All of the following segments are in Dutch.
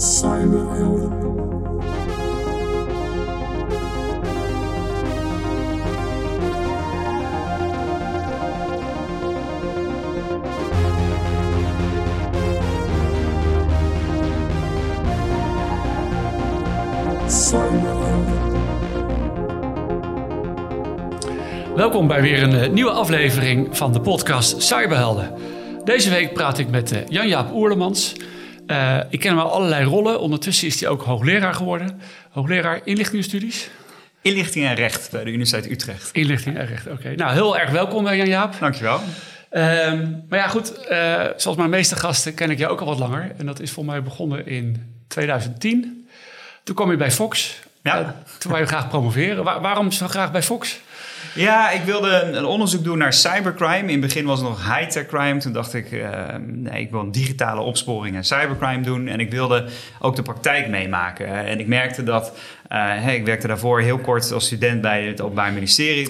Cyberhelden. Welkom bij weer een nieuwe aflevering van de podcast Cyberhelden. Deze week praat ik met Jan-Jaap Oerlemans. Ik ken hem al allerlei rollen. Ondertussen is hij ook hoogleraar geworden. Hoogleraar inlichtingenstudies. Inlichting en recht bij de Universiteit Utrecht. Inlichting en recht, oké. Nou, heel erg welkom Jan-Jaap. Dankjewel. Maar ja, goed. Zoals mijn meeste gasten ken ik jou ook al wat langer. En dat is voor mij begonnen in 2010. Toen kwam je bij Fox. Ja. Toen wou je graag promoveren. Waarom zo graag bij Fox? Ja, ik wilde een onderzoek doen naar cybercrime. In het begin was het nog high-tech crime. Toen dacht ik, nee, ik wil een digitale opsporing en cybercrime doen. En ik wilde ook de praktijk meemaken. En ik merkte dat... ik werkte daarvoor heel kort als student bij het Openbaar Ministerie.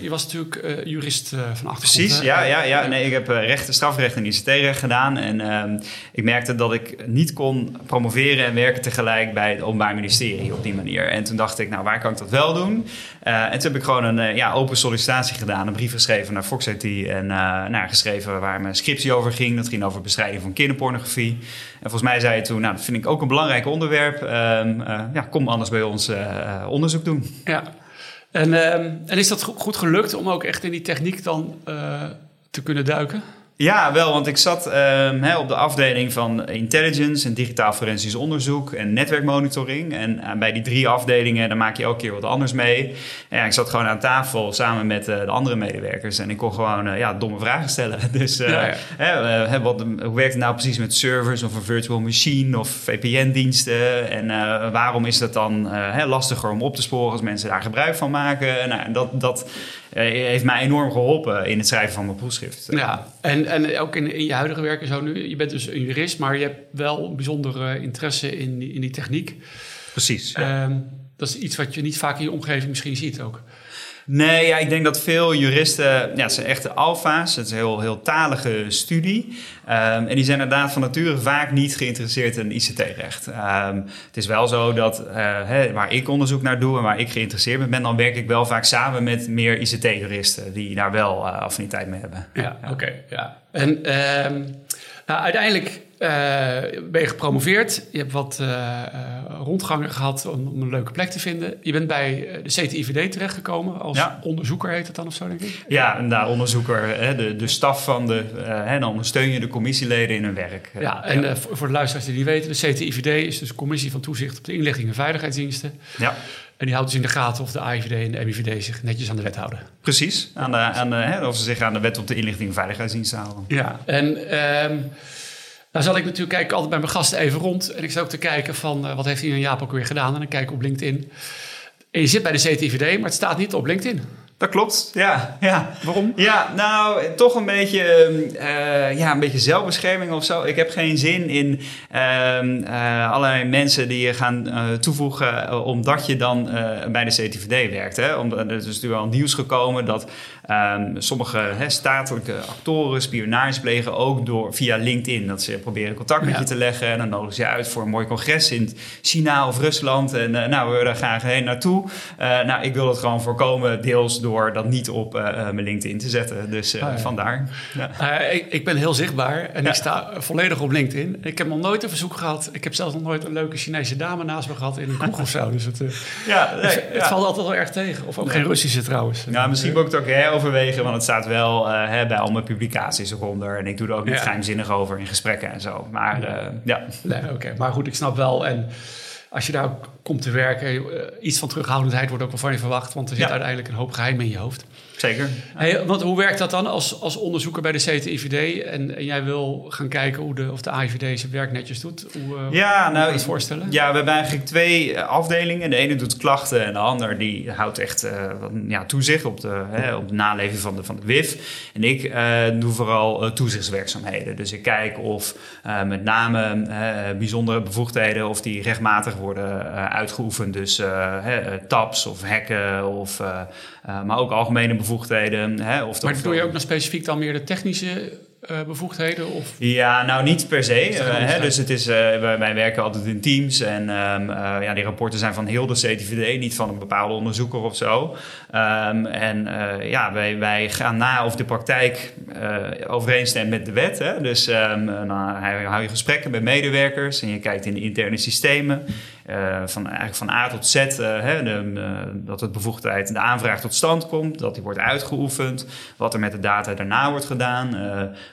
Je was natuurlijk jurist van achtergrond. Precies, ja. Nee, ik heb strafrecht en ICT-recht gedaan. En ik merkte dat ik niet kon promoveren en werken tegelijk bij het Openbaar Ministerie op die manier. En toen dacht ik, nou, waar kan ik dat wel doen? En toen heb ik gewoon een open sollicitatie gedaan. Een brief geschreven naar Fox-IT. En geschreven waar mijn scriptie over ging. Dat ging over bestrijding van kinderpornografie. En volgens mij zei je toen, nou, dat vind ik ook een belangrijk onderwerp. Kom anders bij ons onderzoek doen. Ja, en is dat goed gelukt om ook echt in die techniek dan te kunnen duiken? Ja, wel, want ik zat op de afdeling van intelligence en digitaal forensisch onderzoek en netwerkmonitoring. En bij die drie afdelingen, daar maak je elke keer wat anders mee. En ik zat gewoon aan tafel samen met de andere medewerkers en ik kon gewoon domme vragen stellen. Dus hoe werkt het nou precies met servers of een virtual machine of VPN-diensten? En waarom is dat dan lastiger om op te sporen als mensen daar gebruik van maken? Nou, dat heeft mij enorm geholpen in het schrijven van mijn proefschrift. Ja, en ook in je huidige werk en zo nu. Je bent dus een jurist, maar je hebt wel een bijzondere interesse in die techniek. Precies. Ja. Dat is iets wat je niet vaak in je omgeving misschien ziet ook. Nee, ik denk dat veel juristen... het zijn echte alfa's. Het is een heel, heel talige studie. En die zijn inderdaad van nature vaak niet geïnteresseerd in ICT-recht. Het is wel zo dat waar ik onderzoek naar doe en waar ik geïnteresseerd ben... dan werk ik wel vaak samen met meer ICT-juristen... die daar wel affiniteit mee hebben. Ja, oké. Ja. En uiteindelijk ben je gepromoveerd. Je hebt wat rondgangen gehad om een leuke plek te vinden. Je bent bij de CTIVD terechtgekomen. Als onderzoeker heet dat dan of zo, denk ik? Ja, inderdaad, onderzoeker. De staf van de... dan ondersteun je de commissieleden in hun werk. Ja, en voor de luisteraars die niet weten... de CTIVD is dus de Commissie van Toezicht op de Inlichting en Veiligheidsdiensten. Ja. En die houdt dus in de gaten of de AIVD en de MIVD zich netjes aan de wet houden. Precies. Of ze zich aan de wet op de Inlichting en Veiligheidsdiensten houden. Ja, en... Nou zal ik natuurlijk kijken altijd bij mijn gasten even rond. En ik zat ook te kijken van wat heeft Jan-Jaap ook weer gedaan. En dan kijk ik op LinkedIn. En je zit bij de CTIVD, maar het staat niet op LinkedIn. Dat klopt, ja. Waarom? Ja, nou, toch een beetje, zelfbescherming of zo. Ik heb geen zin in allerlei mensen die je gaan toevoegen... omdat je dan bij de CTIVD werkt. Hè? Er is natuurlijk al nieuws gekomen dat sommige statelijke actoren... spionage plegen ook via LinkedIn. Dat ze proberen contact met je te leggen... en dan nodigen ze je uit voor een mooi congres in China of Rusland. En we willen daar graag heen naartoe. Ik wil dat gewoon voorkomen, deels door dat niet op mijn LinkedIn te zetten. Dus vandaar. Ja. Ik ben heel zichtbaar en ik sta volledig op LinkedIn. Ik heb nog nooit een verzoek gehad. Ik heb zelfs nog nooit een leuke Chinese dame naast me gehad in een kroeg of zo. Dus het valt altijd wel erg tegen. Of ook geen Russische trouwens. Ja, misschien moet ik het ook heroverwegen, want het staat wel bij al mijn publicaties eronder. En ik doe er ook niet geheimzinnig over in gesprekken en zo. Maar maar goed, ik snap wel. En als je daar ook komt te werken, iets van terughoudendheid wordt ook wel van je verwacht, want er zit uiteindelijk een hoop geheim in je hoofd. Zeker. Hey, want hoe werkt dat dan als onderzoeker bij de CTIVD? En jij wil gaan kijken of de AIVD zijn werk netjes doet? Hoe je het voorstellen? Ja, we hebben eigenlijk twee afdelingen. De ene doet klachten en de ander die houdt echt toezicht op de naleving van de WIV. En ik doe vooral toezichtswerkzaamheden. Dus ik kijk of met name bijzondere bevoegdheden of die rechtmatig worden uitgeoefend. Dus tabs of hacken of maar ook algemene bevoegdheden. Doe je ook nog specifiek dan meer de technische bevoegdheden? Of? Ja, nou niet per se. Dus het is, wij werken altijd in teams en die rapporten zijn van heel de CTIVD, niet van een bepaalde onderzoeker of zo. Wij gaan na of de praktijk overeenstemt met de wet. Hè? Dus hou je gesprekken met medewerkers en je kijkt in de interne systemen. Van A tot Z, dat het bevoegdheid, de aanvraag tot stand komt, dat die wordt uitgeoefend, wat er met de data daarna wordt gedaan,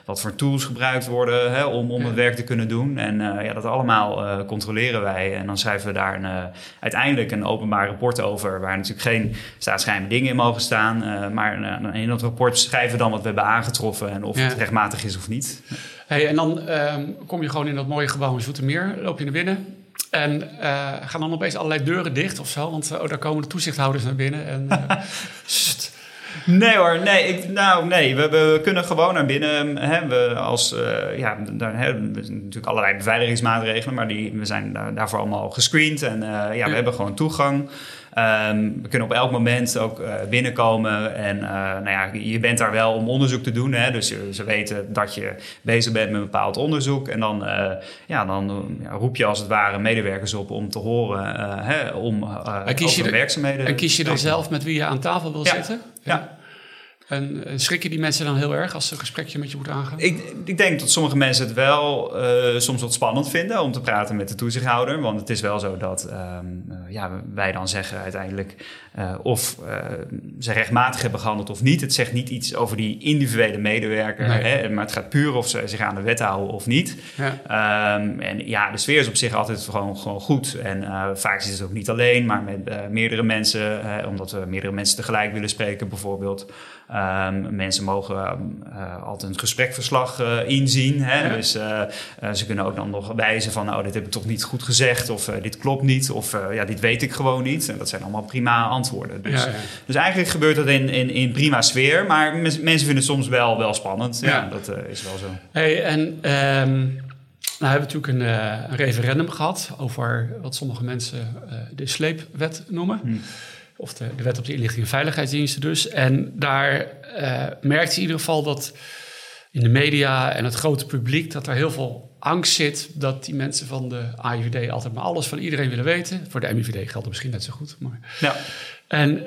wat voor tools gebruikt worden om het werk te kunnen doen. En dat allemaal controleren wij en dan schrijven we daar uiteindelijk een openbaar rapport over, waar natuurlijk geen staatsgeheime dingen in mogen staan, maar in dat rapport schrijven we dan wat we hebben aangetroffen en of het rechtmatig is of niet. Hey, en dan kom je gewoon in dat mooie gebouw in Zoetermeer, loop je naar binnen. En gaan dan opeens allerlei deuren dicht of zo? Want daar komen de toezichthouders naar binnen. En, Nee hoor, we kunnen gewoon naar binnen. Hè, we zijn natuurlijk allerlei beveiligingsmaatregelen, maar we zijn daarvoor allemaal gescreend. En we hebben gewoon toegang. We kunnen op elk moment ook binnenkomen en je bent daar wel om onderzoek te doen. Hè? Dus ze weten dat je bezig bent met een bepaald onderzoek. En dan, roep je als het ware medewerkers op om te horen over de werkzaamheden. En kies je dan zelf met wie je aan tafel wil zitten? Ja. En schrikken die mensen dan heel erg als ze een gesprekje met je moeten aangaan? Ik denk dat sommige mensen het wel soms wat spannend vinden om te praten met de toezichthouder. Want het is wel zo dat wij dan zeggen uiteindelijk of ze rechtmatig hebben gehandeld of niet. Het zegt niet iets over die individuele medewerker. Nee. Maar het gaat puur of ze zich aan de wet houden of niet. Ja. De sfeer is op zich altijd gewoon goed. En vaak is het ook niet alleen, maar met meerdere mensen. Omdat we meerdere mensen tegelijk willen spreken bijvoorbeeld. Mensen mogen altijd een gesprekverslag inzien. Hè? Ja. Dus ze kunnen ook dan nog wijzen van... dit heb ik toch niet goed gezegd... of dit klopt niet, of dit weet ik gewoon niet. En dat zijn allemaal prima antwoorden. Dus, dus eigenlijk gebeurt dat in prima sfeer... maar mensen vinden het soms wel spannend. Ja, dat is wel zo. Hey, en we hebben natuurlijk een referendum gehad... over wat sommige mensen de sleepwet noemen... Of de wet op de inlichting en veiligheidsdiensten dus. En daar merkt je in ieder geval dat in de media en het grote publiek... dat er heel veel angst zit dat die mensen van de AIVD... altijd maar alles van iedereen willen weten. Voor de MIVD geldt het misschien net zo goed. Maar... Ja. En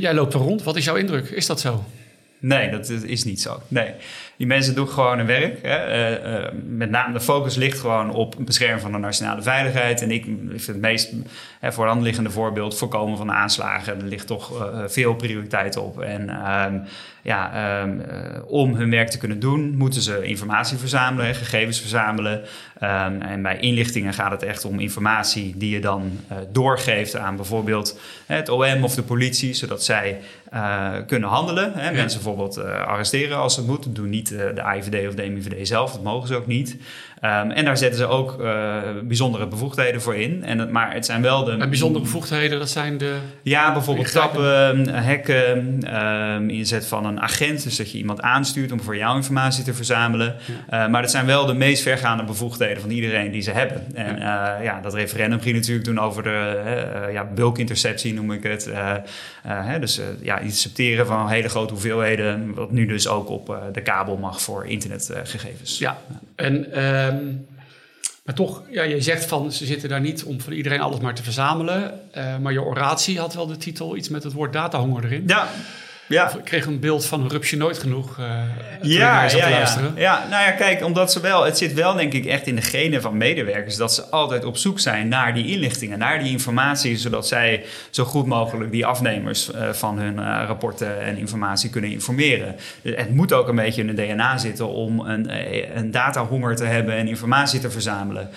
jij loopt er rond. Wat is jouw indruk? Is dat zo? Nee, dat is niet zo. Nee. Die mensen doen gewoon hun werk. Hè. Met name de focus ligt gewoon op het beschermen van de nationale veiligheid. En ik vind het meest voorhandliggende voorbeeld... voorkomen van aanslagen. Er ligt toch veel prioriteit op. En om hun werk te kunnen doen... moeten ze informatie verzamelen, gegevens verzamelen. En bij inlichtingen gaat het echt om informatie... die je dan doorgeeft aan bijvoorbeeld het OM of de politie... zodat zij kunnen handelen. Hè. Mensen bijvoorbeeld arresteren als het moet. Doen niet de AIVD of de MIVD zelf, dat mogen ze ook niet. En daar zetten ze ook bijzondere bevoegdheden voor in. Maar het zijn wel de... En bijzondere bevoegdheden, dat zijn de... Ja, bijvoorbeeld trappen, hekken, inzet van een agent. Dus dat je iemand aanstuurt om voor jou informatie te verzamelen. Ja. Maar dat zijn wel de meest vergaande bevoegdheden van iedereen die ze hebben. En dat referendum ging natuurlijk toen over de bulkinterceptie, noem ik het. Intercepteren van hele grote hoeveelheden. Wat nu dus ook op de kabel mag voor internetgegevens. Maar toch, je zegt van ze zitten daar niet om voor iedereen alles maar te verzamelen. Maar je oratie had wel de titel, iets met het woord datahonger erin. Ja. Ja. Ik kreeg een beeld van een rupsje nooit genoeg. Te luisteren. Kijk, omdat het zit wel denk ik echt in de genen van medewerkers... dat ze altijd op zoek zijn naar die inlichtingen, naar die informatie... zodat zij zo goed mogelijk die afnemers van hun rapporten en informatie kunnen informeren. Dus het moet ook een beetje in de DNA zitten om een datahonger te hebben... en informatie te verzamelen.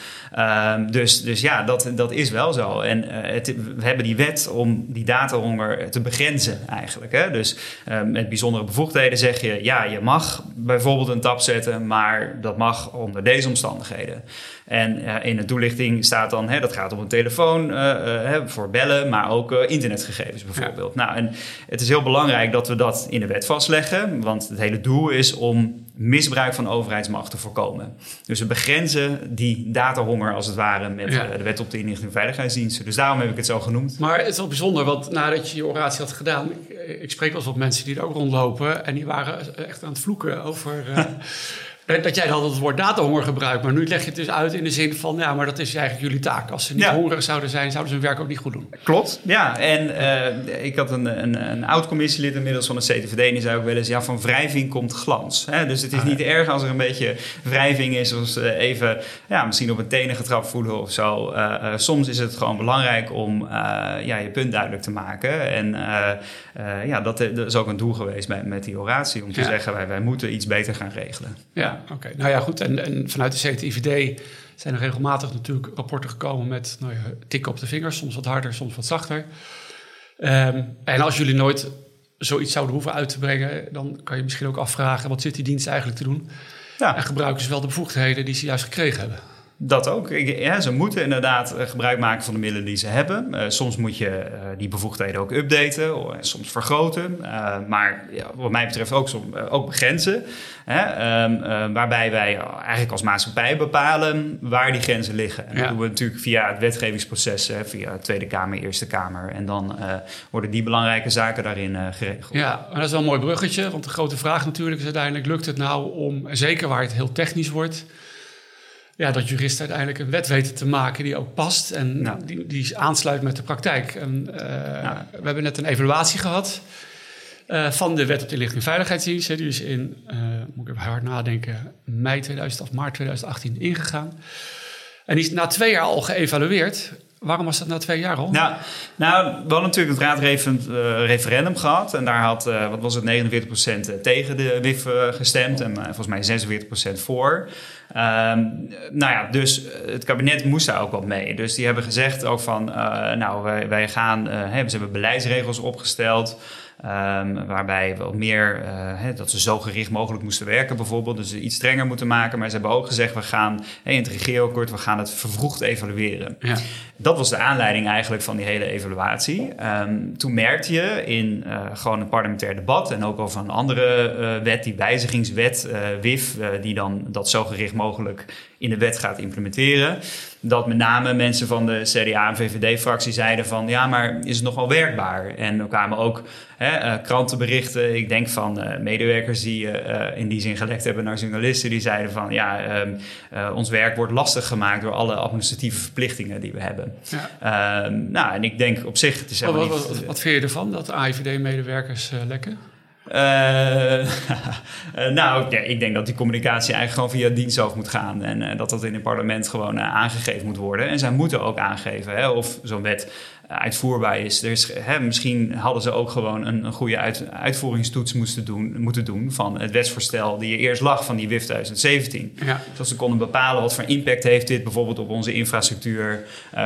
Dat is wel zo. En we hebben die wet om die datahonger te begrenzen eigenlijk, hè? Dus... met bijzondere bevoegdheden zeg je... ja, je mag bijvoorbeeld een tap zetten... maar dat mag onder deze omstandigheden. En in de toelichting staat dan... dat gaat om een telefoon voor bellen... maar ook internetgegevens bijvoorbeeld. Ja. Nou, en het is heel belangrijk dat we dat in de wet vastleggen... want het hele doel is om misbruik van overheidsmacht te voorkomen. Dus we begrenzen die datahonger als het ware... met de wet op de inlichting en veiligheidsdiensten. Dus daarom heb ik het zo genoemd. Maar het is wel bijzonder, want nadat je je oratie had gedaan... ik spreek wel eens wat mensen die er ook rondlopen. En die waren echt aan het vloeken over... dat jij dan het woord datahonger gebruikt. Maar nu leg je het dus uit in de zin van... ja, maar dat is eigenlijk jullie taak. Als ze niet hongerig zouden zijn, zouden ze hun werk ook niet goed doen. Klopt, ja. En ik had een oud-commissielid inmiddels van de CTIVD... en die zei ook wel eens, ja, van wrijving komt glans. Hè? Dus het is niet erg als er een beetje wrijving is... als even, ja, misschien op een tenen getrapt voelen of zo. Soms is het gewoon belangrijk om je punt duidelijk te maken. En dat is ook een doel geweest met die oratie... om te zeggen, wij moeten iets beter gaan regelen. Ja. Okay. Nou ja, goed. En vanuit de CTIVD zijn er regelmatig natuurlijk rapporten gekomen met tikken op de vingers. Soms wat harder, soms wat zachter. En als jullie nooit zoiets zouden hoeven uit te brengen... dan kan je misschien ook afvragen, wat zit die dienst eigenlijk te doen? Ja. En gebruiken ze wel de bevoegdheden die ze juist gekregen hebben? Dat ook. Ja, ze moeten inderdaad gebruik maken van de middelen die ze hebben. Soms moet je die bevoegdheden ook updaten, soms vergroten. Maar ja, wat mij betreft ook begrenzen. Waarbij wij eigenlijk als maatschappij bepalen waar die grenzen liggen. En dat doen we natuurlijk via het wetgevingsproces, via Tweede Kamer, Eerste Kamer. En dan worden die belangrijke zaken daarin geregeld. Ja, maar dat is wel een mooi bruggetje. Want de grote vraag natuurlijk is uiteindelijk, lukt het nou om, zeker waar het heel technisch wordt... ja, dat juristen uiteindelijk een wet weten te maken die ook past en die aansluit met de praktijk. En, we hebben net een evaluatie gehad van de Wet op de Inlichting en Veiligheidsdienst. Die is in, moet ik even hard nadenken, maart 2018 ingegaan. En die is na 2 jaar al geëvalueerd. Waarom was dat na 2 jaar al? Nou, we hadden natuurlijk het raadreferendum gehad. En daar had, 49% tegen de WIV gestemd. En volgens mij 46% voor. Dus het kabinet moest daar ook wat mee. Dus die hebben gezegd ook van... wij gaan... ze hebben beleidsregels opgesteld... waarbij wel meer dat ze zo gericht mogelijk moesten werken bijvoorbeeld. Dus iets strenger moeten maken. Maar ze hebben ook gezegd, we gaan in het regeerakkoord... we gaan het vervroegd evalueren. Ja. Dat was de aanleiding eigenlijk van die hele evaluatie. Toen merkte je in gewoon een parlementair debat... en ook over een andere wet, die wijzigingswet, WIV... die dan dat zo gericht mogelijk in de wet gaat implementeren... dat met name mensen van de CDA en VVD-fractie zeiden van... ja, maar is het nog wel werkbaar? En er kwamen ook krantenberichten, ik denk van medewerkers... die in die zin gelekt hebben naar journalisten... die zeiden van, ons werk wordt lastig gemaakt... door alle administratieve verplichtingen die we hebben. Ja. En ik denk op zich... Het is helemaal niet... wat vind je ervan dat AIVD-medewerkers lekken? Ik denk dat die communicatie eigenlijk gewoon via het dienst zelf moet gaan. En dat in het parlement gewoon aangegeven moet worden. En zij moeten ook aangeven of zo'n wet uitvoerbaar is. Dus, misschien hadden ze ook gewoon een goede uitvoeringstoets moeten doen... van het wetsvoorstel die eerst lag van die WIV 2017. Ja. Zodat ze konden bepalen wat voor impact heeft dit bijvoorbeeld op onze infrastructuur.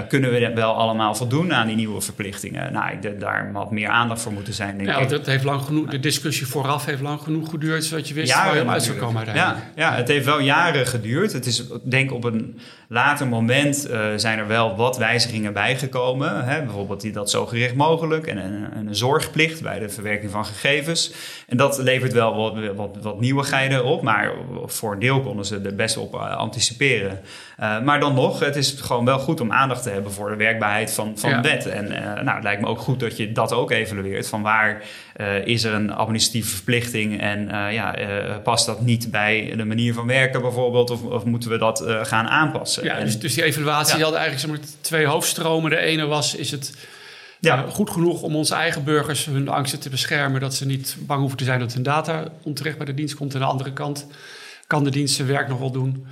Kunnen we dat wel allemaal voldoen aan die nieuwe verplichtingen? Daar had meer aandacht voor moeten zijn, denk ik. Dat heeft lang genoeg, de discussie vooraf heeft lang genoeg geduurd... zodat je wist waar je uit zou komen uiteindelijk. Ja, het heeft wel jaren geduurd. Het is, denk op een later moment zijn er wel wat wijzigingen bijgekomen... Bijvoorbeeld dat zo gericht mogelijk en een zorgplicht bij de verwerking van gegevens. En dat levert wel wat nieuwigheden op, maar voor een deel konden ze er best op anticiperen. Maar dan nog, het is gewoon wel goed om aandacht te hebben voor de werkbaarheid van de wet. En het lijkt me ook goed dat je dat ook evalueert. Van waar is er een administratieve verplichting en past dat niet bij de manier van werken bijvoorbeeld? Of moeten we dat gaan aanpassen? Ja, dus die evaluatie had eigenlijk twee hoofdstromen. De ene was, is het goed genoeg om onze eigen burgers hun angsten te beschermen... dat ze niet bang hoeven te zijn dat hun data onterecht bij de dienst komt. Aan de andere kant... kan de dienst zijn werk nog wel doen?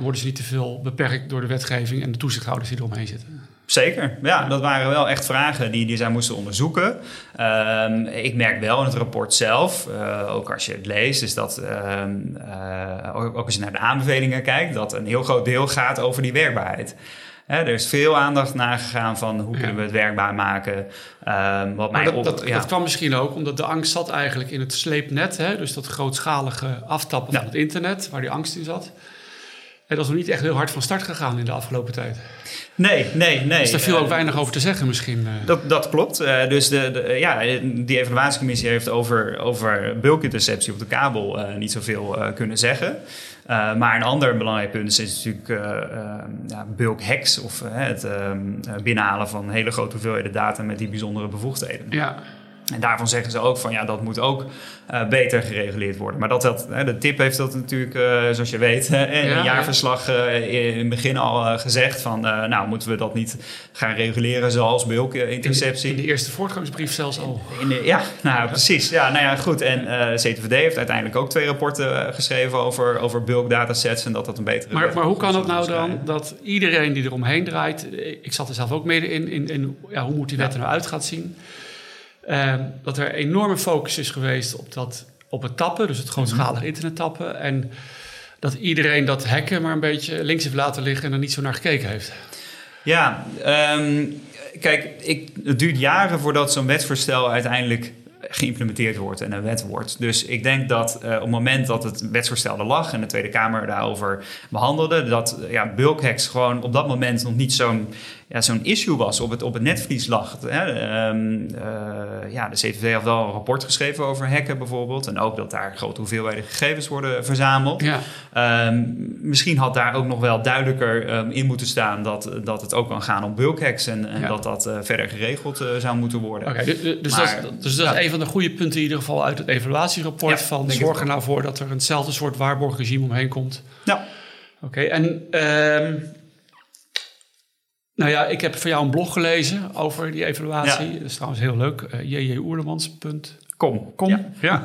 Worden ze niet te veel beperkt door de wetgeving en de toezichthouders die eromheen zitten? Zeker, ja. Dat waren wel echt vragen die zij moesten onderzoeken. Ik merk wel in het rapport zelf, ook als je het leest... is dat, ook als je naar de aanbevelingen kijkt... dat een heel groot deel gaat over die werkbaarheid. Er is veel aandacht nagegaan van hoe kunnen we het werkbaar maken. Dat kwam misschien ook omdat de angst zat eigenlijk in het sleepnet. Dus dat grootschalige aftappen van het internet, waar die angst in zat. En dat is nog niet echt heel hard van start gegaan in de afgelopen tijd. Nee. Dus daar viel ook weinig over te zeggen misschien. Dat klopt. Dus die evaluatiecommissie heeft over bulkinterceptie op de kabel niet zoveel kunnen zeggen. Maar een ander belangrijk punt is natuurlijk bulkhacks... of het binnenhalen van hele grote hoeveelheden data met die bijzondere bevoegdheden. Ja. En daarvan zeggen ze ook van ja, dat moet ook beter gereguleerd worden. Maar de tip heeft dat natuurlijk, zoals je weet, in een jaarverslag in het begin al gezegd. Van moeten we dat niet gaan reguleren zoals bij elke interceptie. In de eerste voortgangsbrief zelfs al. Precies. Ja, nou ja, goed. En CTIVD heeft uiteindelijk ook 2 rapporten geschreven over bulkdatasets en dat een betere... Maar hoe kan het nou dan dat iedereen die eromheen draait... Ik zat er zelf ook mede in hoe moet die wet er nou uit gaan zien... dat er enorme focus is geweest op het tappen, dus het grootschalig internet tappen. En dat iedereen dat hacken maar een beetje links heeft laten liggen en er niet zo naar gekeken heeft. Ja, kijk, het duurt jaren voordat zo'n wetsvoorstel uiteindelijk geïmplementeerd wordt en een wet wordt. Dus ik denk dat op het moment dat het wetsvoorstel er lag en de Tweede Kamer daarover behandelde, dat bulkhacks gewoon op dat moment nog niet zo'n issue was, op het netvlies lag. De CTIVD heeft wel een rapport geschreven over hacken bijvoorbeeld. En ook dat daar grote hoeveelheden gegevens worden verzameld. Ja. Misschien had daar ook nog wel duidelijker in moeten staan dat het ook kan gaan om bulkhacks. En dat verder geregeld zou moeten worden. Okay, dat is een van de goede punten in ieder geval uit het evaluatierapport. Zorg er nou voor dat er eenzelfde soort waarborgregime omheen komt. Ja. Oké, en... ik heb van jou een blog gelezen over die evaluatie. Ja. Dat is trouwens heel leuk. jjoerlemans.com. Ja.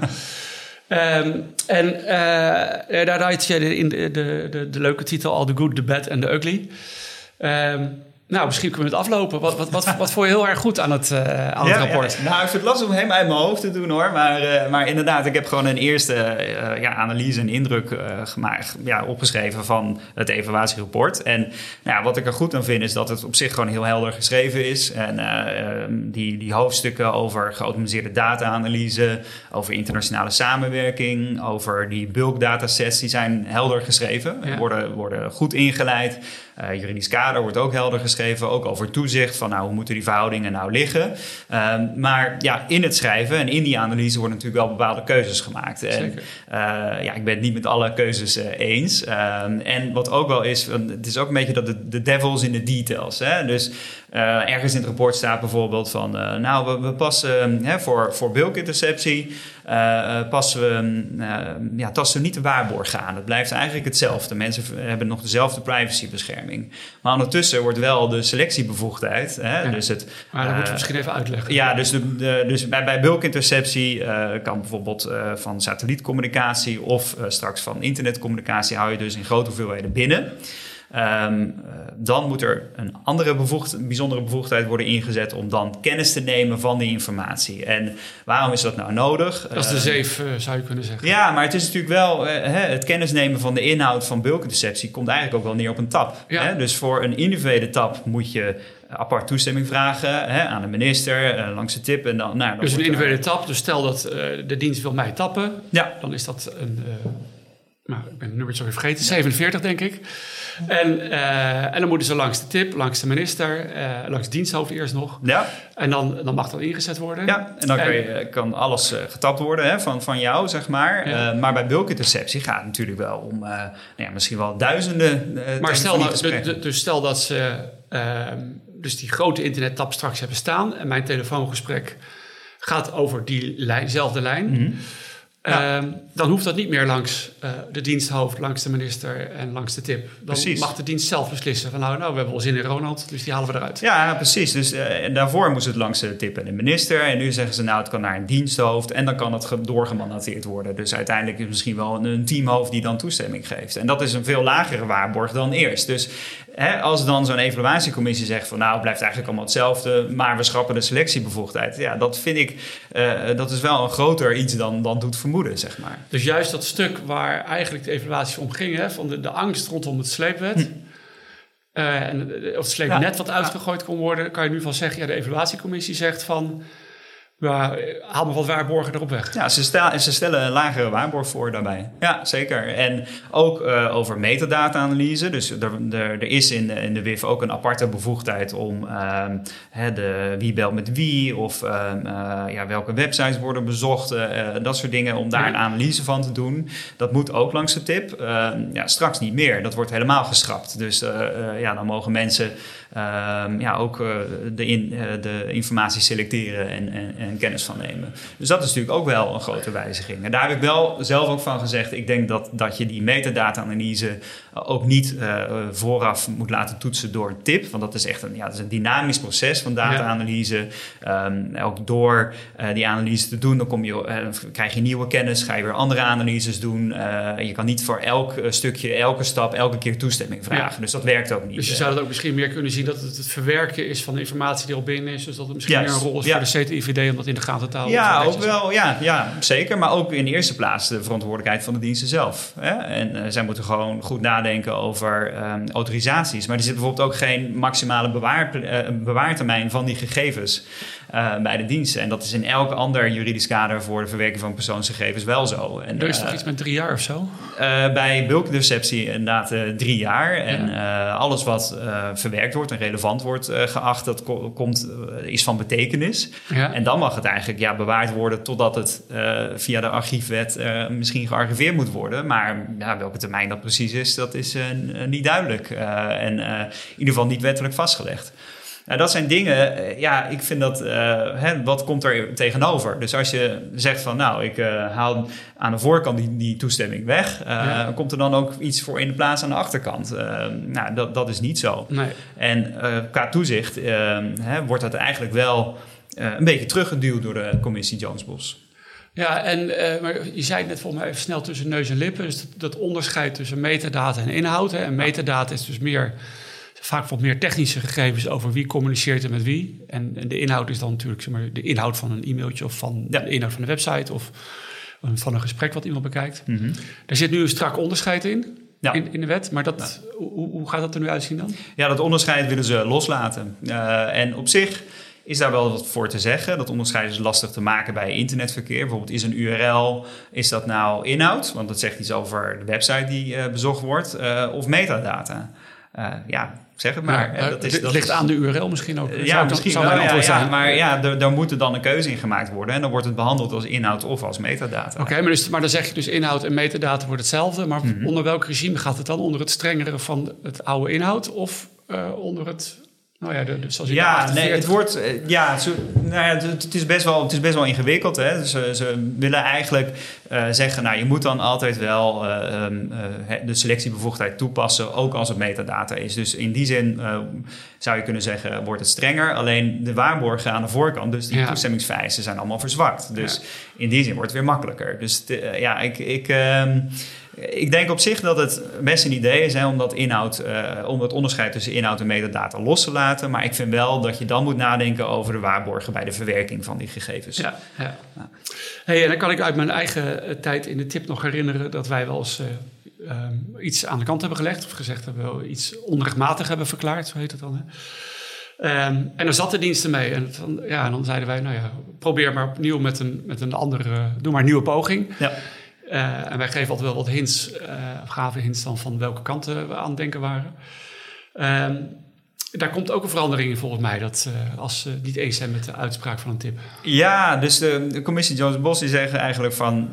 Daar had je in de leuke titel al The Good, The Bad and The Ugly. Misschien kunnen we het aflopen. Wat vond je heel erg goed aan het rapport? Ja. Nou, ik vind het lastig om helemaal uit mijn hoofd te doen hoor. Maar inderdaad, ik heb gewoon een eerste analyse en indruk opgeschreven van het evaluatierapport. En wat ik er goed aan vind is dat het op zich gewoon heel helder geschreven is. En die hoofdstukken over geautomatiseerde data-analyse, over internationale samenwerking, over die bulkdatasets, die zijn helder geschreven. Ja. Worden goed ingeleid. Juridisch kader wordt ook helder geschreven, ook over toezicht van hoe moeten die verhoudingen nou liggen. Maar in het schrijven en in die analyse worden natuurlijk wel bepaalde keuzes gemaakt. En, ik ben het niet met alle keuzes eens. En wat ook wel is, het is ook een beetje dat de devil's in de details. Hè? Dus ergens in het rapport staat bijvoorbeeld van we passen voor bulkinterceptie. Tasten we niet de waarborgen aan. Het blijft eigenlijk hetzelfde. Mensen hebben nog dezelfde privacybescherming. Maar ondertussen wordt wel de selectiebevoegdheid. Hè? Ja, dus maar dat moeten we misschien even uitleggen. Ja, dus bij bulkinterceptie kan bijvoorbeeld van satellietcommunicatie of straks van internetcommunicatie hou je dus in grote hoeveelheden binnen. Dan moet er een andere bijzondere bevoegdheid worden ingezet om dan kennis te nemen van die informatie. En waarom is dat nou nodig? Dat is de zeef, zou je kunnen zeggen. Ja, maar het is natuurlijk wel... het kennis nemen van de inhoud van bulkinterceptie komt eigenlijk ook wel neer op een tap. Ja. Hè? Dus voor een individuele tap moet je apart toestemming vragen aan de minister, langs de tip. En dan, dan dus een individuele tap. Dus stel dat de dienst wil mij tappen. Ja. Dan is dat een... ik ben het nummer zo vergeten, 47 denk ik. En dan moeten ze langs de tip, langs de minister, langs de diensthoofd eerst nog. Ja. En dan mag dat ingezet worden. Ja, en dan kan alles getapt worden van jou, zeg maar. Ja. Maar bij bulkinterceptie gaat het natuurlijk wel om misschien wel duizenden... maar stel dat ze dus die grote internettap straks hebben staan... en mijn telefoongesprek gaat over diezelfde lijn... Mm-hmm. Ja. Dan hoeft dat niet meer langs de diensthoofd, langs de minister en langs de tip. Dan precies. Mag de dienst zelf beslissen van we hebben wel zin in Ronald, dus die halen we eruit. Ja, precies. Dus daarvoor moest het langs de tip en de minister. En nu zeggen ze het kan naar een diensthoofd en dan kan het doorgemandateerd worden. Dus uiteindelijk is misschien wel een teamhoofd die dan toestemming geeft. En dat is een veel lagere waarborg dan eerst. Dus als dan zo'n evaluatiecommissie zegt van het blijft eigenlijk allemaal hetzelfde, maar we schrappen de selectiebevoegdheid. Ja, dat vind ik, dat is wel een groter iets dan doet vermoeden, zeg maar. Dus juist dat stuk waar eigenlijk de evaluatie om ging, van de angst rondom het sleepwet, of het sleepnet wat uitgegooid kon worden, kan je nu van zeggen, de evaluatiecommissie zegt van... haal me wat waarborgen erop weg. Ja, ze stellen een lagere waarborg voor daarbij. Ja, zeker. En ook over metadata-analyse. Dus er is in de WIV ook een aparte bevoegdheid om wie belt met wie... of welke websites worden bezocht. Dat soort dingen, om daar een analyse van te doen. Dat moet ook langs de tip. Straks niet meer. Dat wordt helemaal geschrapt. Dus dan mogen mensen ook de informatie selecteren en en kennis van nemen. Dus dat is natuurlijk ook wel een grote wijziging. En daar heb ik wel zelf ook van gezegd, ik denk dat je die metadata-analyse ook niet vooraf moet laten toetsen door een tip. Want dat is echt een dynamisch proces van data-analyse. Ja. Ook door die analyse te doen, dan krijg je nieuwe kennis, ga je weer andere analyses doen. Je kan niet voor elk stukje, elke stap, elke keer toestemming vragen. Ja. Dus dat werkt ook niet. Dus je zou het ook misschien meer kunnen zien dat het verwerken is van de informatie die al binnen is. Dus dat het misschien meer een rol is voor de CTIVD om dat in de gaten te houden. Ja, ook wel. Ja, zeker. Maar ook in de eerste plaats de verantwoordelijkheid van de diensten zelf. Hè? En zij moeten gewoon goed nadenken over autorisaties. Maar er zit bijvoorbeeld ook geen maximale bewaartermijn van die gegevens bij de diensten. En dat is in elk ander juridisch kader voor de verwerking van persoonsgegevens wel zo. En, er is toch iets met 3 jaar of zo? Bij bulkdeceptie inderdaad 3 jaar. En alles wat verwerkt wordt en relevant wordt geacht, dat is van betekenis. Ja. En dan mag het eigenlijk bewaard worden totdat het via de archiefwet misschien gearchiveerd moet worden. Maar welke termijn dat precies is, dat is niet duidelijk. In ieder geval niet wettelijk vastgelegd. Nou, dat zijn dingen, ik vind dat, wat komt er tegenover? Dus als je zegt van, ik haal aan de voorkant die toestemming weg. Komt er dan ook iets voor in de plaats aan de achterkant? Dat is niet zo. Nee. En qua toezicht wordt dat eigenlijk wel een beetje teruggeduwd door de commissie Jones-Bos. Ja, en maar je zei het net volgens mij even snel tussen neus en lippen. Dus dat onderscheid tussen metadata en inhoud. Hè, en metadata is dus meer... Vaak wat meer technische gegevens over wie communiceert en met wie. En de inhoud is dan natuurlijk de inhoud van een e-mailtje... of van de inhoud van de website of van een gesprek wat iemand bekijkt. Mm-hmm. Er zit nu een strak onderscheid in... Ja. In de wet, maar hoe gaat dat er nu uitzien dan? Ja, dat onderscheid willen ze loslaten. En op zich is daar wel wat voor te zeggen. Dat onderscheid is lastig te maken bij internetverkeer. Bijvoorbeeld is een URL, is dat nou inhoud? Want dat zegt iets over de website die bezocht wordt. Of metadata. Zeg het maar. Ja, dat ligt aan de URL misschien ook. Daar moet er dan een keuze in gemaakt worden. En dan wordt het behandeld als inhoud of als metadata. Oké, maar dan zeg je dus inhoud en metadata wordt hetzelfde. Maar onder welk regime gaat het dan? Onder het strengere van het oude inhoud? Of onder het... het is best wel ingewikkeld. Hè? Ze willen eigenlijk zeggen, je moet dan altijd wel de selectiebevoegdheid toepassen, ook als het metadata is. Dus in die zin zou je kunnen zeggen, wordt het strenger. Alleen de waarborgen aan de voorkant, dus die toestemmingsvereisten zijn allemaal verzwakt. Dus in die zin wordt het weer makkelijker. Dus ik denk op zich dat het best een idee is om het onderscheid tussen inhoud en metadata los te laten. Maar ik vind wel dat je dan moet nadenken over de waarborgen bij de verwerking van die gegevens. Ja. Hey, en dan kan ik uit mijn eigen tijd in de tip nog herinneren dat wij wel eens iets aan de kant hebben gelegd. Of gezegd hebben we iets onrechtmatig hebben verklaard, zo heet het dan. Hè? En daar zat de diensten mee. En dan zeiden wij, probeer maar opnieuw met een andere, doe maar een nieuwe poging. Ja. En wij geven altijd wel wat hints, gaven hints dan van welke kanten we aan het denken waren. Daar komt ook een verandering in volgens mij, dat als ze niet eens zijn met de uitspraak van een tip. Ja, dus de commissie Jones-Bos die zeggen eigenlijk van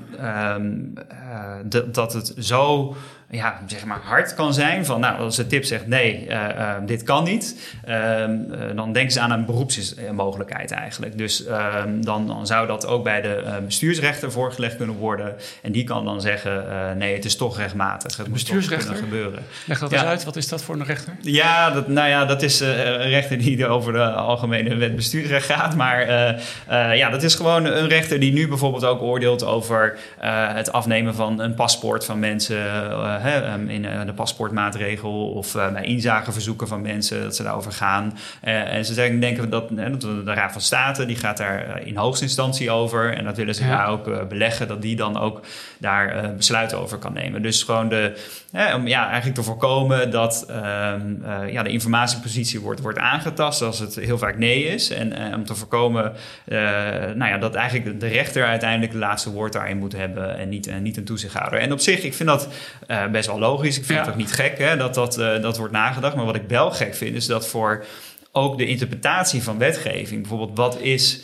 dat het zo... zeg maar hard kan zijn. Van, als de tip zegt nee, dit kan niet. Dan denken ze aan een beroepsmogelijkheid eigenlijk. Dus dan zou dat ook bij de bestuursrechter voorgelegd kunnen worden. En die kan dan zeggen, nee, het is toch rechtmatig. Het moet toch kunnen gebeuren. Leg dat eens uit. Wat is dat voor een rechter? Ja, dat is een rechter die over de algemene wet bestuursrecht gaat. Maar dat is gewoon een rechter die nu bijvoorbeeld ook oordeelt over het afnemen van een paspoort van mensen... in de paspoortmaatregel of bij inzageverzoeken van mensen, dat ze daarover gaan. En ze denken dat de Raad van State, die gaat daar in hoogste instantie over. En dat willen ze daar ook beleggen, dat die dan ook daar besluiten over kan nemen. Dus gewoon eigenlijk te voorkomen dat de informatiepositie wordt aangetast als het heel vaak nee is. En om te voorkomen dat eigenlijk de rechter uiteindelijk het laatste woord daarin moet hebben en niet een toezichthouder. En op zich, ik vind dat... best wel logisch. Ik vind het ook niet gek dat wordt nagedacht. Maar wat ik wel gek vind is dat voor ook de interpretatie van wetgeving... bijvoorbeeld wat is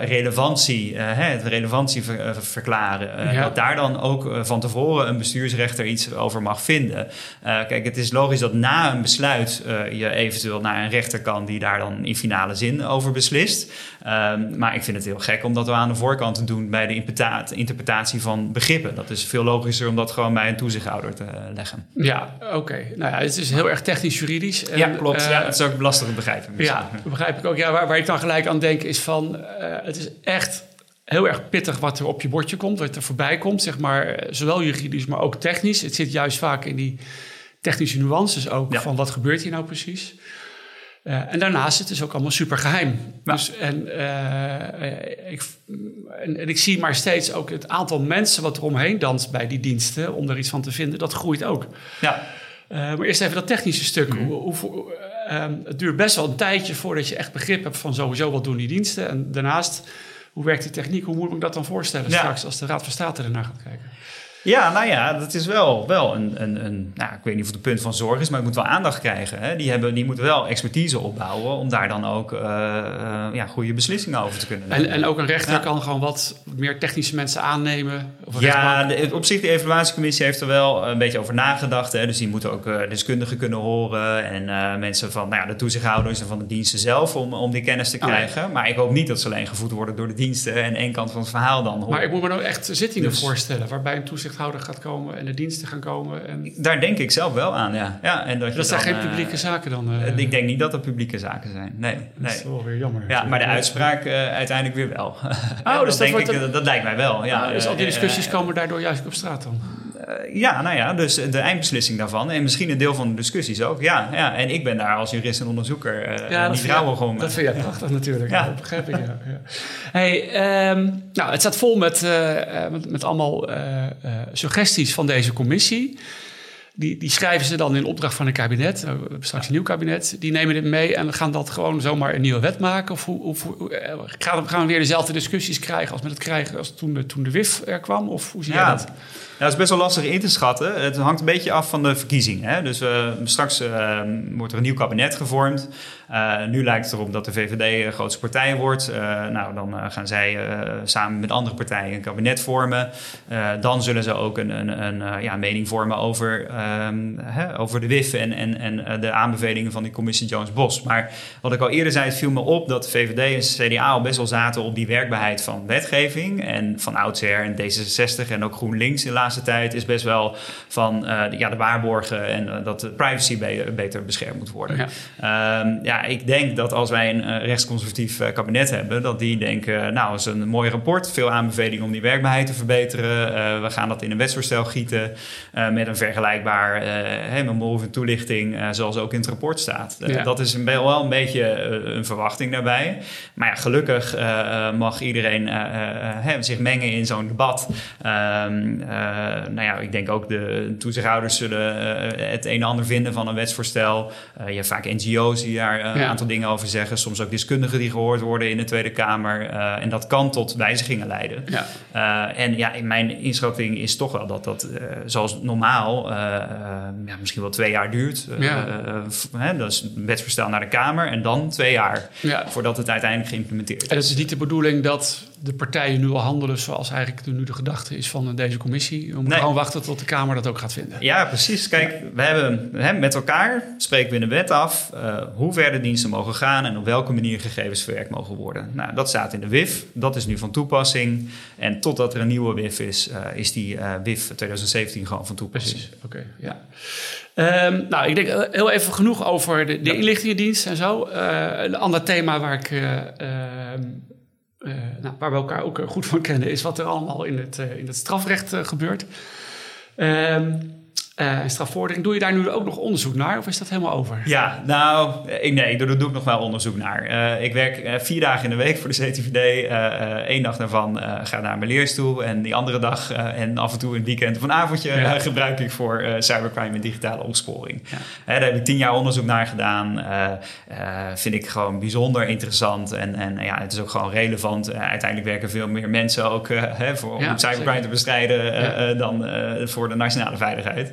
relevantie, het relevantie verklaren... dat daar dan ook van tevoren een bestuursrechter iets over mag vinden. Kijk, het is logisch dat na een besluit je eventueel naar een rechter kan... die daar dan in finale zin over beslist. Maar ik vind het heel gek om dat aan de voorkant te doen bij de interpretatie van begrippen. Dat is veel logischer om dat gewoon bij een toezichthouder te leggen. Ja, oké. Nou ja, het is heel erg technisch-juridisch. En, ja, klopt. Het is ook lastig te begrijpen. Misschien. Ja, dat begrijp ik ook. Ja, waar ik dan gelijk aan denk is van, het is echt heel erg pittig wat er op je bordje komt, wat er voorbij komt, zeg maar, zowel juridisch, maar ook technisch. Het zit juist vaak in die technische nuances ook, van wat gebeurt hier nou precies. En daarnaast, het is ook allemaal super geheim. Ja. Dus, ik zie maar steeds ook het aantal mensen wat er omheen danst bij die diensten, om er iets van te vinden, dat groeit ook. Ja. Maar eerst even dat technische stuk. Mm-hmm. Het duurt best wel een tijdje voordat je echt begrip hebt van sowieso wat doen die diensten. En daarnaast, hoe werkt de techniek? Hoe moet ik dat dan voorstellen straks als de Raad van State ernaar gaat kijken? Ja, nou ja, dat is wel een nou, ik weet niet of het een punt van zorg is, maar het moet wel aandacht krijgen. Hè? Die moet wel expertise opbouwen om daar dan ook goede beslissingen over te kunnen nemen. En ook een rechter kan gewoon wat meer technische mensen aannemen. Of ja, op zich, de evaluatiecommissie heeft er wel een beetje over nagedacht. Hè? Dus die moet ook deskundigen kunnen horen en mensen van de toezichthouders en van de diensten zelf om die kennis te krijgen. Maar ik hoop niet dat ze alleen gevoed worden door de diensten en één kant van het verhaal dan horen. Maar ik moet me nou echt zittingen voorstellen waarbij een toezichthouder gaat komen en de diensten gaan komen. En daar denk ik zelf wel aan, ja en dat zijn geen publieke zaken dan? Ik denk niet dat er publieke zaken zijn, nee. Dat is wel weer jammer. Ja, maar de uitspraak uiteindelijk weer wel. Dat lijkt mij wel. Ja, dus al die discussies komen daardoor juist op straat dan? Dus de eindbeslissing daarvan en misschien een deel van de discussies ook. Ja. En ik ben daar als jurist en onderzoeker niet rauwig om. Dat vind jij prachtig natuurlijk. Ja. Dat begrijp ik. Ja. Hey, het staat vol met allemaal suggesties van deze commissie. Die schrijven ze dan in opdracht van een kabinet. We hebben straks een nieuw kabinet. Die nemen dit mee en gaan dat gewoon zomaar een nieuwe wet maken. Of gaan we weer dezelfde discussies krijgen als toen de WIV er kwam? Of hoe zie jij dat? Ja, dat is best wel lastig in te schatten. Het hangt een beetje af van de verkiezingen. Hè? Dus straks wordt er een nieuw kabinet gevormd. Nu lijkt het erop dat de VVD een grootste partij wordt. Dan gaan zij samen met andere partijen een kabinet vormen. Dan zullen ze ook een mening vormen over de WIV en de aanbevelingen van die commissie Jones-Bos. Maar wat ik al eerder zei, het viel me op dat de VVD en CDA al best wel zaten op die werkbaarheid van wetgeving. En van oudsher en D66 en ook GroenLinks in de laatste tijd is best wel van de waarborgen en dat de privacy beter beschermd moet worden. Ja. Ik denk dat als wij een rechtsconservatief kabinet hebben, dat die denken, nou, is een mooi rapport, veel aanbevelingen om die werkbaarheid te verbeteren. We gaan dat in een wetsvoorstel gieten met een vergelijkbaar memorandum van toelichting, zoals ook in het rapport staat. Dat is wel een beetje een verwachting daarbij. Maar ja, gelukkig mag iedereen zich mengen in zo'n debat. Ik denk ook de toezichthouders zullen het een en ander vinden van een wetsvoorstel. Je hebt vaak NGO's die daar een aantal dingen over zeggen. Soms ook deskundigen die gehoord worden in de Tweede Kamer. En dat kan tot wijzigingen leiden. Ja. In mijn inschatting is toch wel dat zoals normaal misschien wel 2 jaar duurt. Dat is een wetsvoorstel naar de Kamer en dan 2 jaar voordat het uiteindelijk geïmplementeerd wordt. En dat is niet de bedoeling dat de partijen nu al handelen zoals eigenlijk nu de gedachte is van deze commissie. We moeten gewoon wachten tot de Kamer dat ook gaat vinden. Ja, precies. Kijk, we hebben met elkaar spreken we in de wet af hoe ver de diensten mogen gaan en op welke manier gegevens verwerkt mogen worden. Nou, dat staat in de WIV. Dat is nu van toepassing. En totdat er een nieuwe WIV is, is die WIV 2017 gewoon van toepassing. Precies, oké. Ik denk heel even genoeg over de inlichtingendienst en zo. Een ander thema waar ik waar we elkaar ook goed van kennen, is wat er allemaal in het strafrecht gebeurt. Strafvordering, doe je daar nu ook nog onderzoek naar of is dat helemaal over? Ja, daar doe ik nog wel onderzoek naar. Ik werk 4 dagen in de week voor de CTIVD. 1 dag daarvan ga naar mijn leers toe en die andere dag en af en toe in het weekend of een avondje gebruik ik voor cybercrime en digitale opsporing. Ja. Daar heb ik 10 jaar onderzoek naar gedaan. Vind ik gewoon bijzonder interessant en het is ook gewoon relevant. Uiteindelijk werken veel meer mensen ook om cybercrime te bestrijden dan voor de nationale veiligheid.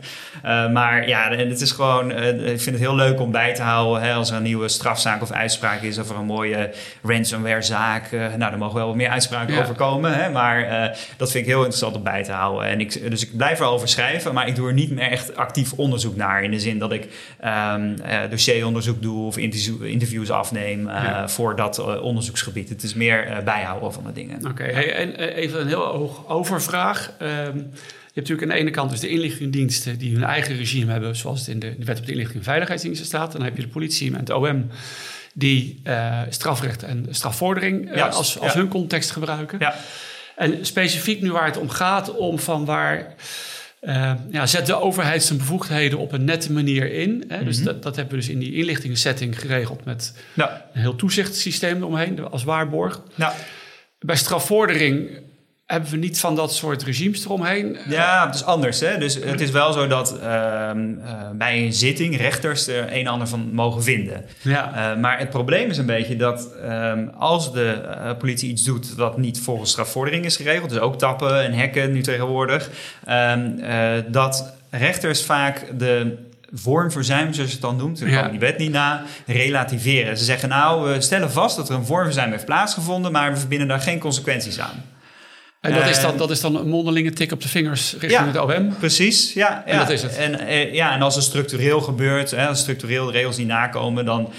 Maar ja, het is gewoon, ik vind het heel leuk om bij te houden. Hè, als er een nieuwe strafzaak of uitspraak is over een mooie ransomwarezaak. Nou, er mogen wel wat meer uitspraken over komen. Hè, maar dat vind ik heel interessant om bij te houden. En ik blijf erover schrijven, maar ik doe er niet meer echt actief onderzoek naar. In de zin dat ik dossieronderzoek doe of interviews afneem voor dat onderzoeksgebied. Het is meer bijhouden van de dingen. Oké. Hey, en even een heel hoog overvraag. Je hebt natuurlijk aan de ene kant dus de inlichtingendiensten die hun eigen regime hebben, zoals het in de wet op de inlichting en veiligheidsdiensten staat. Dan heb je de politie en het OM die strafrecht en strafvordering als hun context gebruiken. Ja. En specifiek nu waar het om gaat, zet de overheid zijn bevoegdheden op een nette manier in. Hè? Mm-hmm. Dus dat hebben we dus in die inlichtingensetting geregeld met een heel toezichtssysteem eromheen als waarborg. Ja. Bij strafvordering hebben we niet van dat soort regimes eromheen? Ja, het is anders. Hè? Dus het is wel zo dat bij een zitting rechters er een en ander van mogen vinden. Ja. Maar het probleem is een beetje dat als de politie iets doet dat niet volgens strafvordering is geregeld, dus ook tappen en hacken nu tegenwoordig, dat rechters vaak de vormverzuim, zoals je het dan noemt, ik kan die wet niet na, relativeren. Ze zeggen nou, we stellen vast dat er een vormverzuim heeft plaatsgevonden, maar we verbinden daar geen consequenties aan. En dat is dan een mondelinge tik op de vingers richting het OM? Precies, En dat is het. En als het structureel gebeurt, als structureel de regels niet nakomen, dan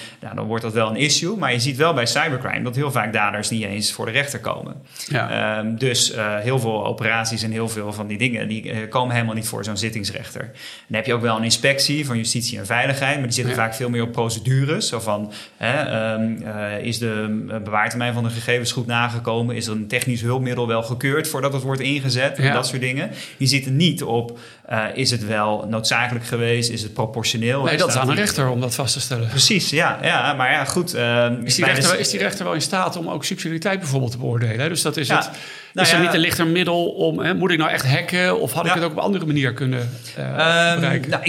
wordt dat wel een issue. Maar je ziet wel bij cybercrime dat heel vaak daders niet eens voor de rechter komen. Ja. Dus heel veel operaties en heel veel van die dingen die komen helemaal niet voor zo'n zittingsrechter. En dan heb je ook wel een inspectie van justitie en veiligheid, maar die zitten vaak veel meer op procedures. Zo van, is de bewaartermijn van de gegevens goed nagekomen? Is er een technisch hulpmiddel wel gekeurd voordat het wordt ingezet en dat soort dingen? Die zitten niet op, is het wel noodzakelijk geweest? Is het proportioneel? Nee, dat is aan de rechter om dat vast te stellen. Precies, maar goed. Is die rechter wel in staat om ook seksualiteit bijvoorbeeld te beoordelen? Hè? Dus dat is het. Is er niet een lichter middel om, hè, moet ik nou echt hacken? Of had ik het ook op een andere manier kunnen bereiken? Nou,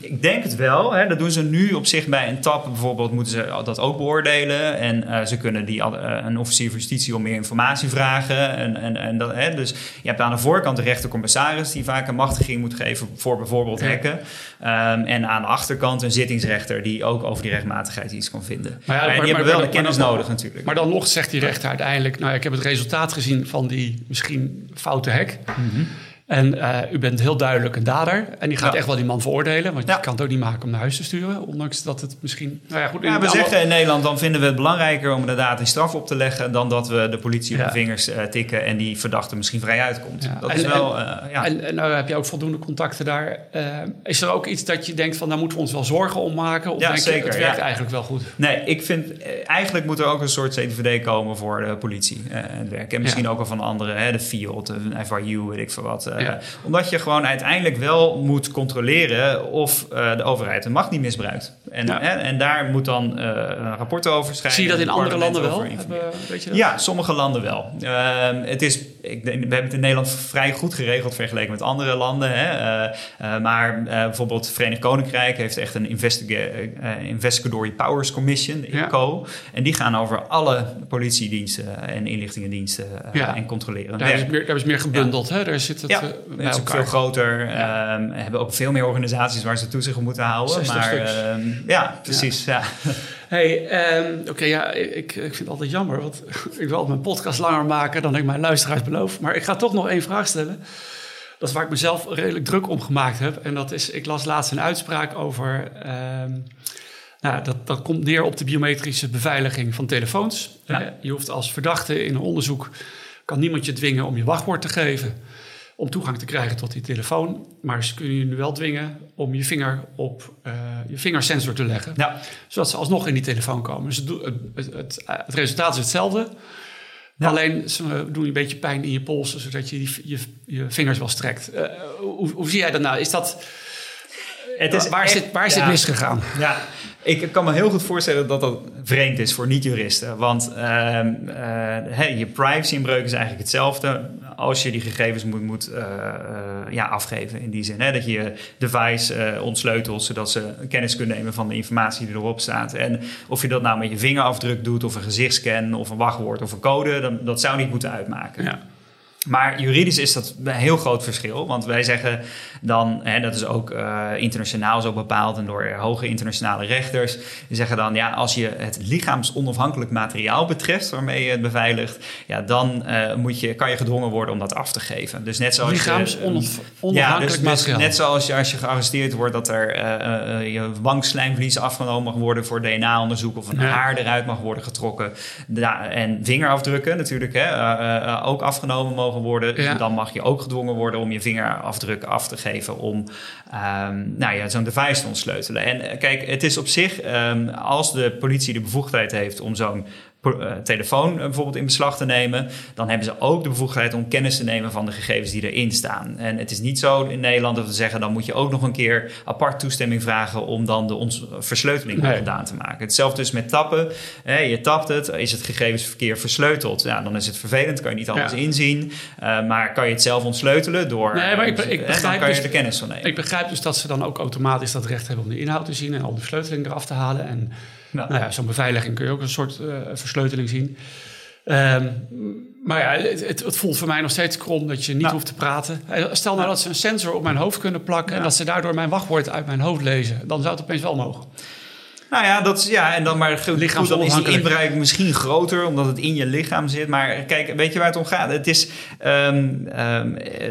ik denk het wel. Hè. Dat doen ze nu op zich bij een tap. Bijvoorbeeld moeten ze dat ook beoordelen. En ze kunnen een officier van justitie om meer informatie vragen. En dat, hè. Dus je hebt aan de voorkant de rechtercommissaris die vaak een machtiging moet geven voor bijvoorbeeld hacken. En aan de achterkant een zittingsrechter die ook over die rechtmatigheid iets kan vinden. Maar die hebben wel de kennis nodig natuurlijk. Maar dan nog zegt die rechter uiteindelijk, nou, ik heb het resultaat gezien van die misschien foute hack. Mm-hmm. En u bent heel duidelijk een dader. En die gaat echt wel die man veroordelen. Want je kan het ook niet maken om naar huis te sturen. Ondanks dat het misschien... zeggen in Nederland, dan vinden we het belangrijker om inderdaad een straf op te leggen dan dat we de politie op de vingers tikken en die verdachte misschien vrij uitkomt. Ja. En nou heb je ook voldoende contacten daar. Is er ook iets dat je denkt van, daar moeten we ons wel zorgen om maken? Of denk je, het werkt eigenlijk wel goed? Nee, ik vind... Eigenlijk moet er ook een soort CTIVD komen voor de politie en het werk. En misschien ook al van andere, hè, de FIOD, de FIU, weet ik veel wat... Omdat je gewoon uiteindelijk wel moet controleren of de overheid de macht niet misbruikt. En daar moet dan rapporten over schrijven. Zie je dat in andere landen wel? Weet je dat? Ja, sommige landen wel. We hebben het in Nederland vrij goed geregeld vergeleken met andere landen. Hè. Maar bijvoorbeeld het Verenigd Koninkrijk heeft echt een Investigatory Powers Commission, de ICO. En die gaan over alle politiediensten en inlichtingendiensten en controleren. Daar is meer gebundeld. Ja. Hè? Daar zit het bij elkaar. Veel groter. Hebben ook veel meer organisaties waar ze toezicht op moeten houden. Precies. Ja. Ja. Ik vind het altijd jammer, want ik wil mijn podcast langer maken dan ik mijn luisteraars beloof. Maar ik ga toch nog één vraag stellen. Dat is waar ik mezelf redelijk druk om gemaakt heb. En dat is, ik las laatst een uitspraak over... dat komt neer op de biometrische beveiliging van telefoons. Ja. Je hoeft als verdachte in een onderzoek... kan niemand je dwingen om je wachtwoord te geven... om toegang te krijgen tot die telefoon. Maar ze kunnen je nu wel dwingen om je vinger op je vingersensor te leggen. Ja. Zodat ze alsnog in die telefoon komen. Dus het resultaat is hetzelfde. Ja. Alleen ze doen een beetje pijn in je polsen... zodat je je vingers wel strekt. Hoe zie jij dat nou? Is dat... Waar is het misgegaan? Ja, ik kan me heel goed voorstellen dat dat vreemd is voor niet-juristen. Want je privacy-inbreuk is eigenlijk hetzelfde... als je die gegevens moet afgeven. In die zin dat je je device ontsleutelt... zodat ze kennis kunnen nemen van de informatie die erop staat. En of je dat nou met je vingerafdruk doet... of een gezichtscan of een wachtwoord of een code... dat zou niet moeten uitmaken. Ja. Maar juridisch is dat een heel groot verschil. Want wij zeggen dan, hè, dat is ook internationaal zo bepaald en door hoge internationale rechters. Die zeggen dan, ja, als je het lichaamsonafhankelijk materiaal betreft waarmee je het beveiligt, ja, dan kan je gedwongen worden om dat af te geven. Dus net zoals materiaal. Net zoals je, als je gearresteerd wordt, dat er je wangslijmvlies afgenomen mag worden voor DNA-onderzoek of een haar eruit mag worden getrokken. En vingerafdrukken natuurlijk, hè, ook afgenomen mogen worden. Ja. Dan mag je ook gedwongen worden om je vingerafdruk af te geven om zo'n device te ontsleutelen. En kijk, het is op zich, als de politie de bevoegdheid heeft om zo'n telefoon bijvoorbeeld in beslag te nemen, dan hebben ze ook de bevoegdheid om kennis te nemen van de gegevens die erin staan. En het is niet zo in Nederland dat we zeggen, dan moet je ook nog een keer apart toestemming vragen om dan de versleuteling ongedaan te maken. Hetzelfde dus met tappen. Je tapt het, is het gegevensverkeer versleuteld? Ja, dan is het vervelend, kan je niet alles inzien. Maar kan je het zelf ontsleutelen door... Dan kan je er kennis van nemen. Ik begrijp dus dat ze dan ook automatisch dat recht hebben om de inhoud te zien en om de versleuteling eraf te halen en... zo'n beveiliging kun je ook een soort versleuteling zien. Maar ja, het voelt voor mij nog steeds krom dat je niet hoeft te praten. Stel nou dat ze een sensor op mijn hoofd kunnen plakken en dat ze daardoor mijn wachtwoord uit mijn hoofd lezen. Dan zou het opeens wel mogen. Nou ja, dat is, en dan maar goed, dan is die inbreuk misschien groter, omdat het in je lichaam zit. Maar kijk, weet je waar het om gaat? Het is,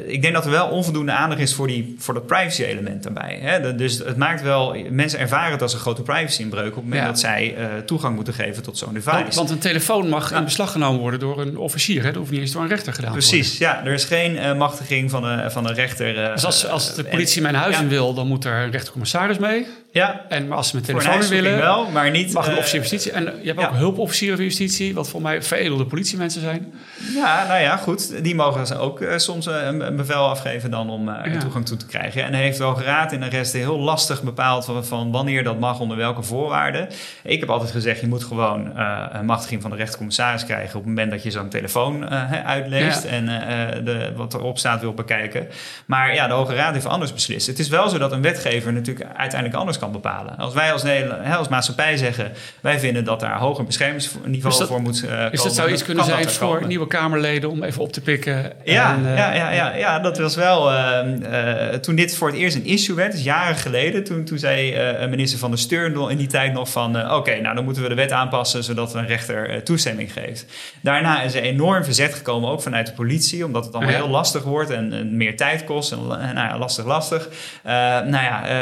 ik denk dat er wel onvoldoende aandacht is voor dat privacy-element daarbij. Hè? Dus het maakt wel, mensen ervaren het als een grote privacy-inbreuk op het moment dat zij toegang moeten geven tot zo'n device. Want een telefoon mag in beslag genomen worden door een officier. Hè? Dat hoeft niet eens door een rechter gedaan te worden. Precies, ja. Er is geen machtiging van een rechter. Dus als de politie mijn huis in wil, dan moet er een rechtercommissaris mee. Ja. Maar als ze mijn telefoon willen... wel, maar niet... Mag een officier van justitie. En je hebt ook hulpofficieren van justitie, wat voor mij veredelde politiemensen zijn. Ja, nou ja, goed. Die mogen ze ook soms een bevel afgeven dan om toegang toe te krijgen. En heeft de Hoge Raad in arresten heel lastig bepaald van wanneer dat mag, onder welke voorwaarden. Ik heb altijd gezegd, je moet gewoon een machtiging van de rechtercommissaris krijgen op het moment dat je zo'n telefoon uitleest en wat erop staat wil bekijken. Maar ja, de Hoge Raad heeft anders beslist. Het is wel zo dat een wetgever natuurlijk uiteindelijk anders kan bepalen. Als wij als Nederland... als maatschappij zeggen, wij vinden dat daar hoger beschermingsniveau voor moet komen. Dus dat zou iets kunnen zijn voor nieuwe Kamerleden om even op te pikken? Ja, en, ja, dat was wel... toen dit voor het eerst een issue werd, dus jaren geleden, toen zei minister Van der Steur in die tijd nog van... Oké, dan moeten we de wet aanpassen zodat een rechter toestemming geeft. Daarna is er enorm verzet gekomen, ook vanuit de politie, omdat het allemaal heel lastig wordt en meer tijd kost. En lastig.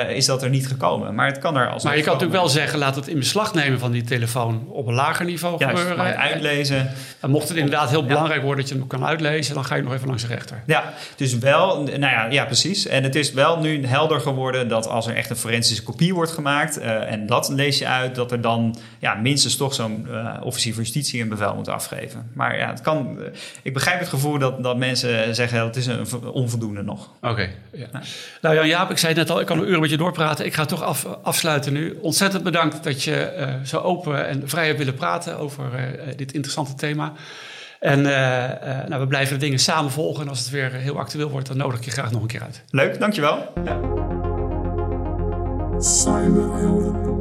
Is dat er niet gekomen. Maar het kan er alsnog. Maar je kan natuurlijk wel zeggen, laat het in beslag nemen van die telefoon op een lager niveau gebeuren. Maar uitlezen. En mocht het inderdaad heel belangrijk worden dat je hem kan uitlezen, dan ga je nog even langs de rechter. Ja, dus wel, precies. En het is wel nu helder geworden dat als er echt een forensische kopie wordt gemaakt en dat lees je uit, dat er dan minstens toch zo'n officier van justitie een bevel moet afgeven. Maar ja, het kan. Ik begrijp het gevoel dat mensen zeggen, het is een onvoldoende nog. Oké. Ja. Nou Jan-Jaap, ik zei het net al, ik kan een uur met je doorpraten. Ik ga het toch afsluiten nu. Ontzettend bedankt dat je zo open en vrij hebt willen praten over dit interessante thema. En we blijven de dingen samen volgen. En als het weer heel actueel wordt, dan nodig ik je graag nog een keer uit. Leuk, dankjewel. Ja.